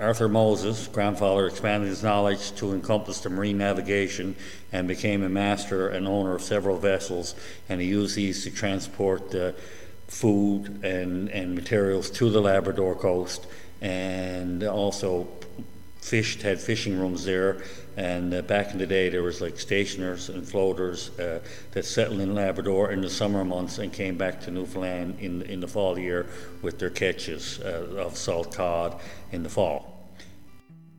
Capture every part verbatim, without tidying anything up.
Arthur Moses, grandfather, expanded his knowledge to encompass the marine navigation and became a master and owner of several vessels, and he used these to transport uh, food and, and materials to the Labrador coast, and also fished, had fishing rooms there. And uh, back in the day, there was like stationers and floaters uh, that settled in Labrador in the summer months and came back to Newfoundland in in the fall year with their catches uh, of salt cod in the fall.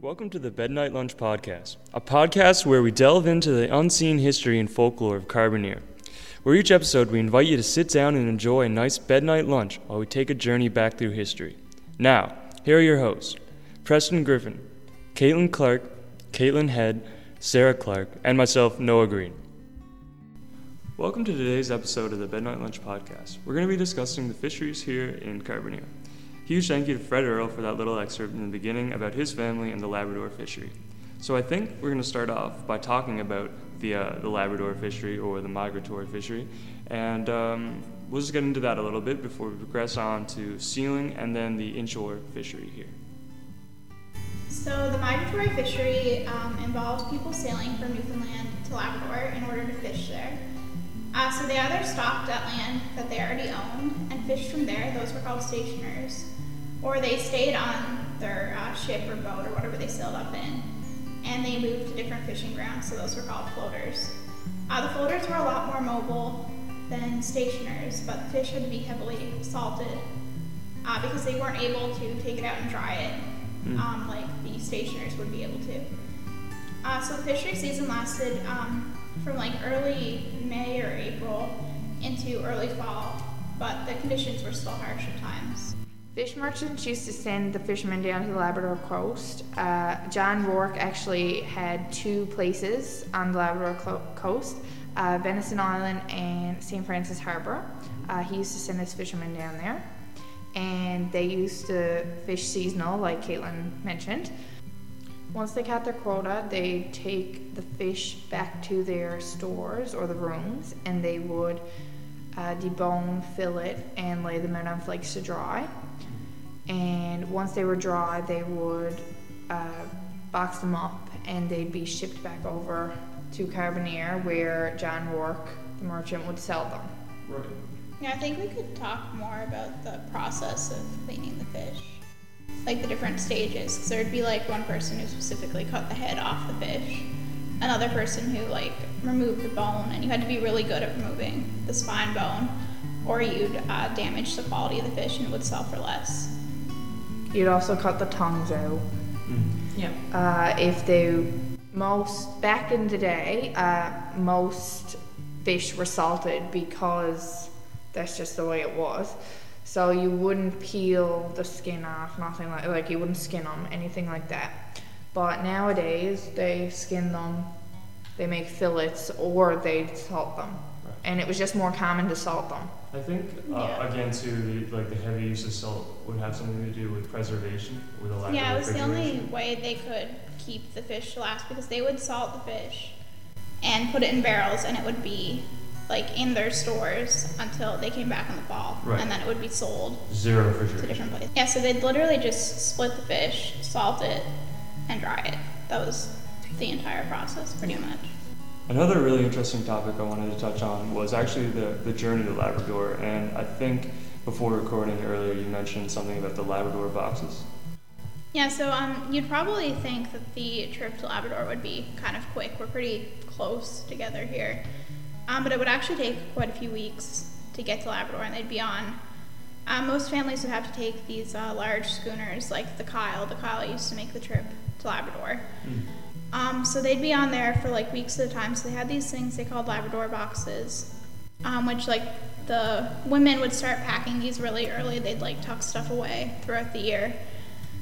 Welcome to the Bed Night Lunch podcast, a podcast where we delve into the unseen history and folklore of Carbonear. Where each episode we invite you to sit down and enjoy a nice bed night lunch while we take a journey back through history. Now, here are your hosts, Preston Griffin, Caitlin Clark, Caitlin Head, Sarah Clark, and myself, Noah Green. Welcome to today's episode of the Bed Night Lunch podcast. We're going to be discussing the fisheries here in Carbonear. Huge thank you to Fred Earl for that little excerpt in the beginning about his family and the Labrador fishery. So I think we're going to start off by talking about the uh, the Labrador fishery, or the migratory fishery, and um, we'll just get into that a little bit before we progress on to sealing and then the inshore fishery here. So the migratory fishery um, involved people sailing from Newfoundland to Labrador in order to fish there. Uh, so they either stopped at land that they already owned and fished from there, those were called stationers, or they stayed on their uh, ship or boat or whatever they sailed up in, and they moved to different fishing grounds, so those were called floaters. Uh, the floaters were a lot more mobile than stationers, but the fish had to be heavily salted uh, because they weren't able to take it out and dry it. Mm. Um, like the stationers would be able to. Uh, so the fishery season lasted um, from like early May or April into early fall, but the conditions were still harsh at times. Fish merchants used to send the fishermen down to the Labrador coast. Uh, John Rourke actually had two places on the Labrador clo- coast, uh, Venison Island and Saint Francis Harbour. Uh, he used to send his fishermen down there. And they used to fish seasonal, like Caitlin mentioned. Once they caught their quota, they take the fish back to their stores or the rooms, and they would uh, debone, fillet, and lay them out on flakes to dry. And once they were dry, they would uh, box them up, and they'd be shipped back over to Carbonear, where John Rourke, the merchant, would sell them. Right. Yeah, I think we could talk more about the process of cleaning the fish, like the different stages, because there'd be like one person who specifically cut the head off the fish, another person who like removed the bone, and you had to be really good at removing the spine bone, or you'd uh, damage the quality of the fish and it would sell for less. You'd also cut the tongues out. Mm. Yeah. Uh, if they, most, back in the day, uh, most fish were salted because that's just the way it was. So you wouldn't peel the skin off, nothing like like you wouldn't skin them, anything like that. But nowadays they skin them, they make fillets, or they salt them. Right. And it was just more common to salt them. I think uh, yeah. again too, the, like the heavy use of salt would have something to do with preservation, with a lack yeah, of refrigeration. Yeah, it was the only way they could keep the fish to last, because they would salt the fish and put it in barrels, and it would be like in their stores until they came back in the fall. Right. And then it would be sold Zero refrigeration. to different places. Yeah, so they'd literally just split the fish, salt it, and dry it. That was the entire process, pretty much. Another really interesting topic I wanted to touch on was actually the, the journey to Labrador, and I think before recording earlier you mentioned something about the Labrador boxes. Yeah, so um, you'd probably think that the trip to Labrador would be kind of quick. We're pretty close together here. Um, but it would actually take quite a few weeks to get to Labrador, and they'd be on. Um, most families would have to take these uh, large schooners, like the Kyle. The Kyle used to make the trip to Labrador. Mm. Um, so they'd be on there for like weeks at a time. So they had these things they called Labrador boxes, um, which like the women would start packing these really early. They'd like tuck stuff away throughout the year.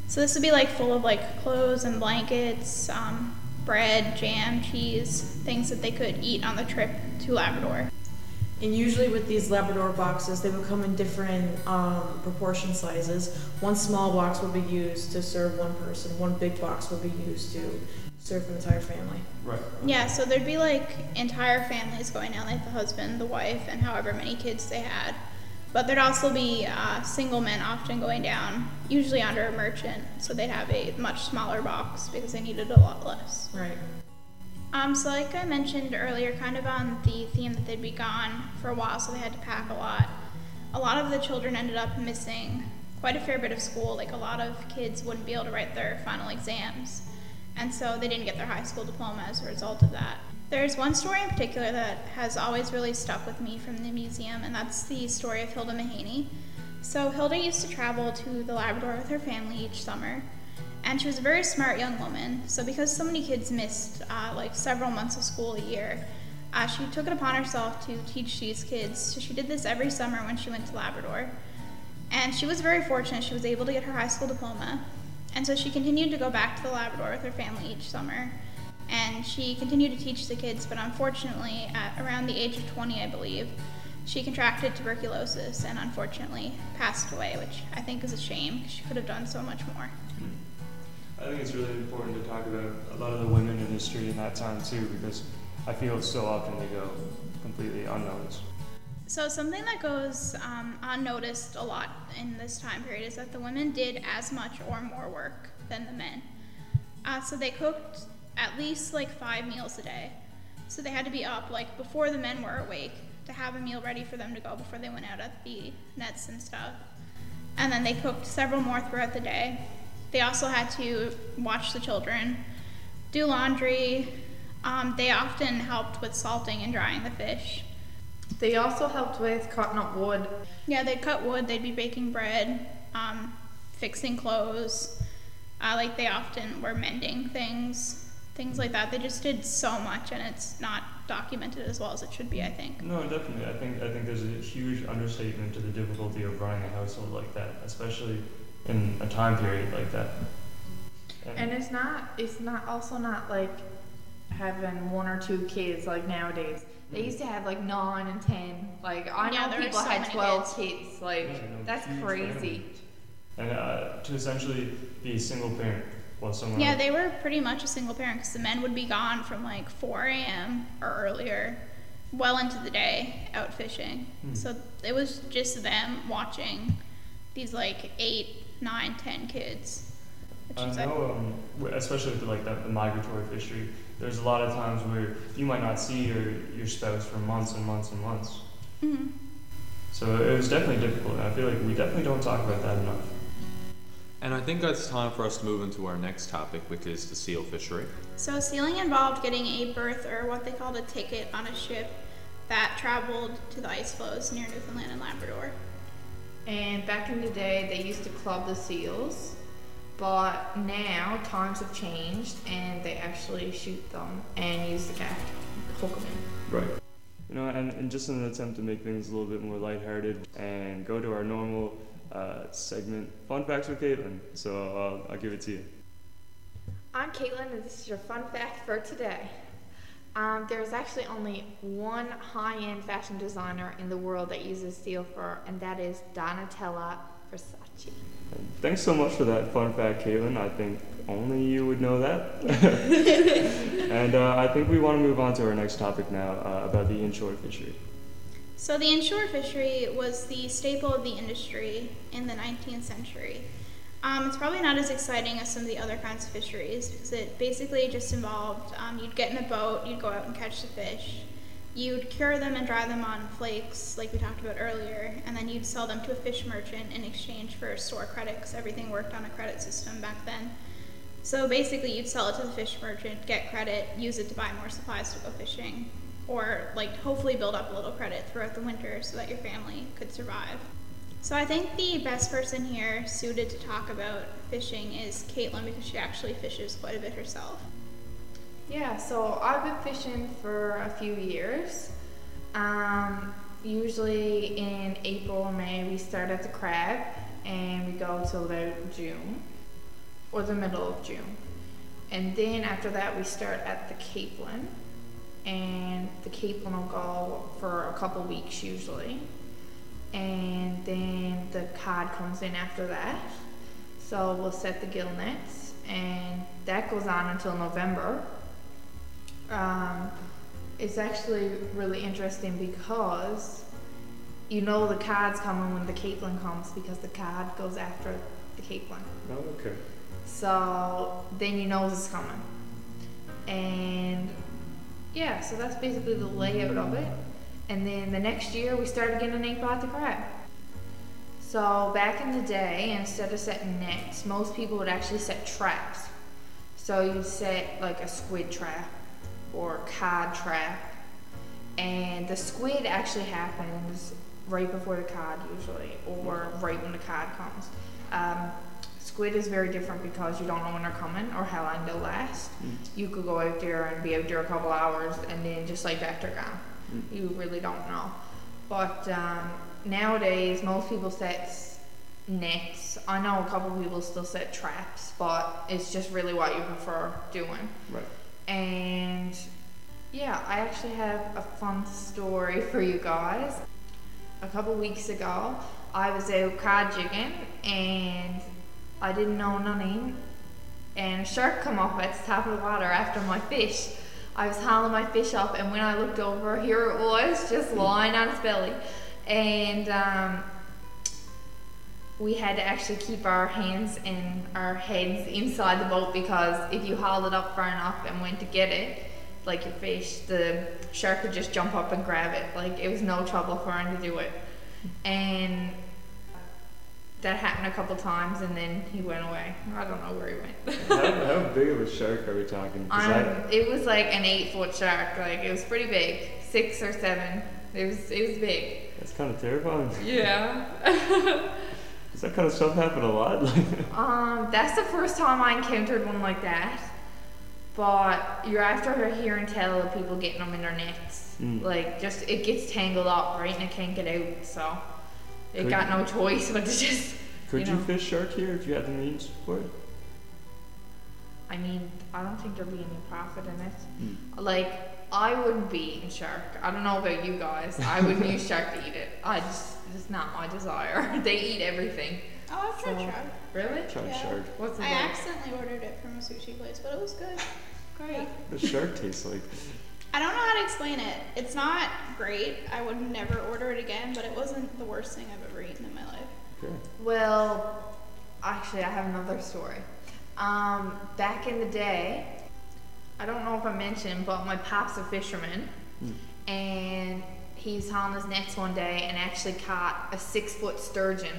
So this would be like full of like clothes and blankets, um, bread, jam, cheese, things that they could eat on the trip to Labrador. And usually with these Labrador boxes, they would come in different um, proportion sizes. One small box would be used to serve one person, one big box would be used to serve an entire family. Right. Yeah, so there'd be like entire families going down, like the husband, the wife, and however many kids they had. But there'd also be uh, single men often going down, usually under a merchant, so they'd have a much smaller box because they needed a lot less. Right. Um, so like I mentioned earlier, kind of on the theme that they'd be gone for a while, so they had to pack a lot. A lot of the children ended up missing quite a fair bit of school. Like a lot of kids wouldn't be able to write their final exams, and so they didn't get their high school diploma as a result of that. There's one story in particular that has always really stuck with me from the museum, and that's the story of Hilda Mahaney. So Hilda used to travel to the Labrador with her family each summer, and she was a very smart young woman. So because so many kids missed uh, like several months of school a year, uh, she took it upon herself to teach these kids. So she did this every summer when she went to Labrador. And she was very fortunate. She was able to get her high school diploma. And so she continued to go back to the Labrador with her family each summer. And she continued to teach the kids, but unfortunately, at around the age of twenty, I believe, she contracted tuberculosis and unfortunately passed away, which I think is a shame, because she could have done so much more. I think it's really important to talk about a lot of the women in history in that time, too, because I feel so often they go completely unnoticed. So something that goes um, unnoticed a lot in this time period is that the women did as much or more work than the men. Uh, so they cooked at least like five meals a day. So they had to be up like before the men were awake to have a meal ready for them to go before they went out at the nets and stuff. And then they cooked several more throughout the day. They also had to watch the children, do laundry. Um, they often helped with salting and drying the fish. They also helped with cutting up wood. Yeah, they'd cut wood, they'd be baking bread, um, fixing clothes. Uh, like they often were mending things. Things like that. They just did so much, and it's not documented as well as it should be, I think. No, definitely. I think I think there's a huge understatement to the difficulty of running a household like that, especially in a time period like that. And, and it's not it's not also not like having one or two kids like nowadays. They used to have like nine and ten. Like I yeah, know people so had twelve kids. kids. Like yeah, no, that's crazy. Family. And uh, to essentially be a single parent. Well, yeah, they were pretty much a single parent because the men would be gone from like four a.m. or earlier, well into the day, out fishing. Mm-hmm. So it was just them watching these like eight, nine, ten kids. Which I is know, like, um, especially with like that, the migratory fishery, there's a lot of times where you might not see your, your spouse for months and months and months. Mm-hmm. So it was definitely difficult, and I feel like we definitely don't talk about that enough. And I think it's time for us to move into our next topic, which is the seal fishery. So sealing involved getting a berth, or what they called a ticket, on a ship that traveled to the ice floes near Newfoundland and Labrador. And back in the day, they used to club the seals, but now times have changed and they actually shoot them and use the gaff to hook them in. Right. You know, and, and just in an attempt to make things a little bit more lighthearted and go to our normal Uh, segment, Fun Facts with Caitlin. So uh, I'll give it to you. I'm Caitlin, and this is your fun fact for today. Um, there's actually only one high-end fashion designer in the world that uses seal fur, and that is Donatella Versace. Thanks so much for that fun fact, Caitlin. I think only you would know that. And uh, I think we want to move on to our next topic now, uh, about the inshore fishery. So the inshore fishery was the staple of the industry in the nineteenth century. Um, it's probably not as exciting as some of the other kinds of fisheries, because it basically just involved um, you'd get in a boat, you'd go out and catch the fish, you'd cure them and dry them on flakes, like we talked about earlier, and then you'd sell them to a fish merchant in exchange for store credit, because everything worked on a credit system back then. So basically you'd sell it to the fish merchant, get credit, use it to buy more supplies to go fishing, or like hopefully build up a little credit throughout the winter so that your family could survive. So I think the best person here suited to talk about fishing is Caitlin, because she actually fishes quite a bit herself. Yeah, so I've been fishing for a few years. Um, usually in April or May we start at the crab and we go till about June, or the middle of June. And then after that we start at the capelin. And the capelin will go for a couple weeks usually, and then the cod comes in after that. So we'll set the gill nets, and that goes on until November. Um, it's actually really interesting because You know the card's coming when the Caitlin comes because the card goes after the Caitlin. Oh, okay. So then you know it's coming. And yeah, so that's basically the layout of it. And then the next year we started getting an eight by the crab. So back in the day, instead of setting nets, most people would actually set traps. So you'd set like a squid trap or a cod trap. And the squid actually happens right before the cod usually, or right when the cod comes. Um, squid is very different because you don't know when they're coming or how long they'll last. Mm. You could go out there and be out there a couple hours and then just like that they're gone. Mm. You really don't know. But um, nowadays most people set nets. I know a couple of people still set traps, but it's just really what you prefer doing. Right. And yeah, I actually have a fun story for you guys. A couple weeks ago, I was out cod jigging and I didn't know nothing, and a shark come up at the top of the water after my fish. I was hauling my fish up, and when I looked over, here it was, just lying on its belly. And um, we had to actually keep our hands and our heads inside the boat, because if you hauled it up far enough and went to get it, like your fish, the shark would just jump up and grab it. Like, it was no trouble for him to do it. And that happened a couple times, and then he went away. I don't know where he went. how, how big of a shark are we talking? Um, it was like an eight-foot shark. Like, it was pretty big, six or seven. It was it was big. That's kind of terrifying. Yeah. Does that kind of stuff happen a lot? um, that's the first time I encountered one like that. But you're after hearing tell of people getting them in their nets. Mm. Like, just, it gets tangled up, right? And it can't get out, so it could, got no choice but to just, Could you, know. you fish shark here if you had the means for it? I mean, I don't think there'd be any profit in it. Mm. Like, I wouldn't be eating shark. I don't know about you guys. I wouldn't use shark to eat it. I just, it's not my desire. They eat everything. Oh, I've tried so, shark. Really? Tried yeah. shark. What's it I like? accidentally ordered it from a sushi place, but it was good. Great. The shark tastes like. I don't know how to explain it. It's not great. I would never order it again, but it wasn't the worst thing I've ever eaten in my life. Okay. Well, actually, I have another story. Um, back in the day, I don't know if I mentioned, but my pop's a fisherman, mm. and he's hauling his nets one day and actually caught a six-foot sturgeon.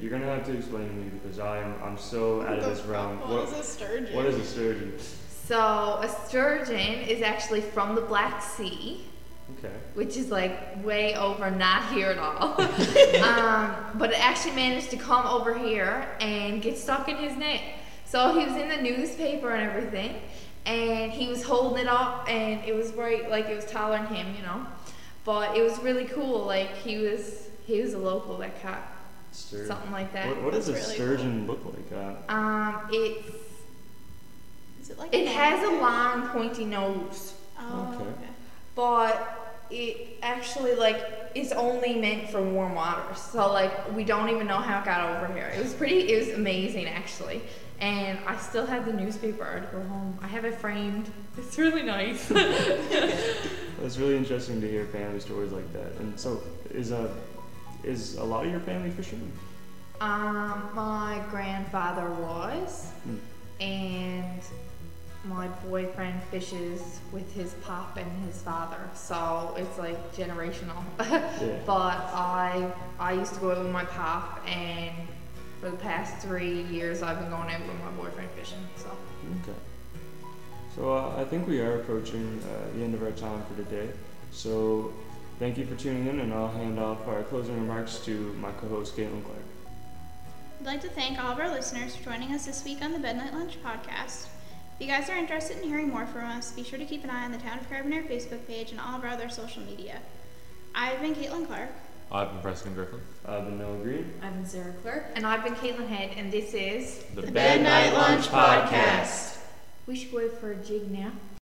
You're gonna have to explain to me, because I'm I'm so out of this realm. What, what is a sturgeon? What is a sturgeon? So a sturgeon is actually from the Black Sea, okay, which is like way over, not here at all. um, but it actually managed to come over here and get stuck in his net. So he was in the newspaper and everything, and he was holding it up, and it was right like it was taller than him, you know. But it was really cool. Like he was he was a local that caught. Sturgeon. Something like that. What, what does a really sturgeon cool. look like? Uh, um, it's. Is it like? It a has a long, pointy nose. Oh. Okay. Okay. But it actually like is only meant for warm waters. So like we don't even know how it got over here. It was pretty. It was amazing actually. And I still have the newspaper article home. I have it framed. It's really nice. Well, it's really interesting to hear family stories like that. And so is a. Uh, Is a lot of your family fishermen? Um, my grandfather was, mm. and my boyfriend fishes with his pop and his father, so it's like generational. Yeah. But I I used to go out with my pop, and for the past three years I've been going out with my boyfriend fishing. So. Okay. So uh, I think we are approaching uh, the end of our time for today. So. Thank you for tuning in, and I'll hand off our closing remarks to my co-host, Caitlin Clark. I'd like to thank all of our listeners for joining us this week on the Bed Night Lunch podcast. If you guys are interested in hearing more from us, be sure to keep an eye on the Town of Carbonear Facebook page and all of our other social media. I've been Caitlin Clark. I've been Preston Griffin. I've been Noah Green. I've been Sarah Clark. And I've been Caitlin Head, and this is... The, the Bed Night Lunch podcast. We should wait for a jig now.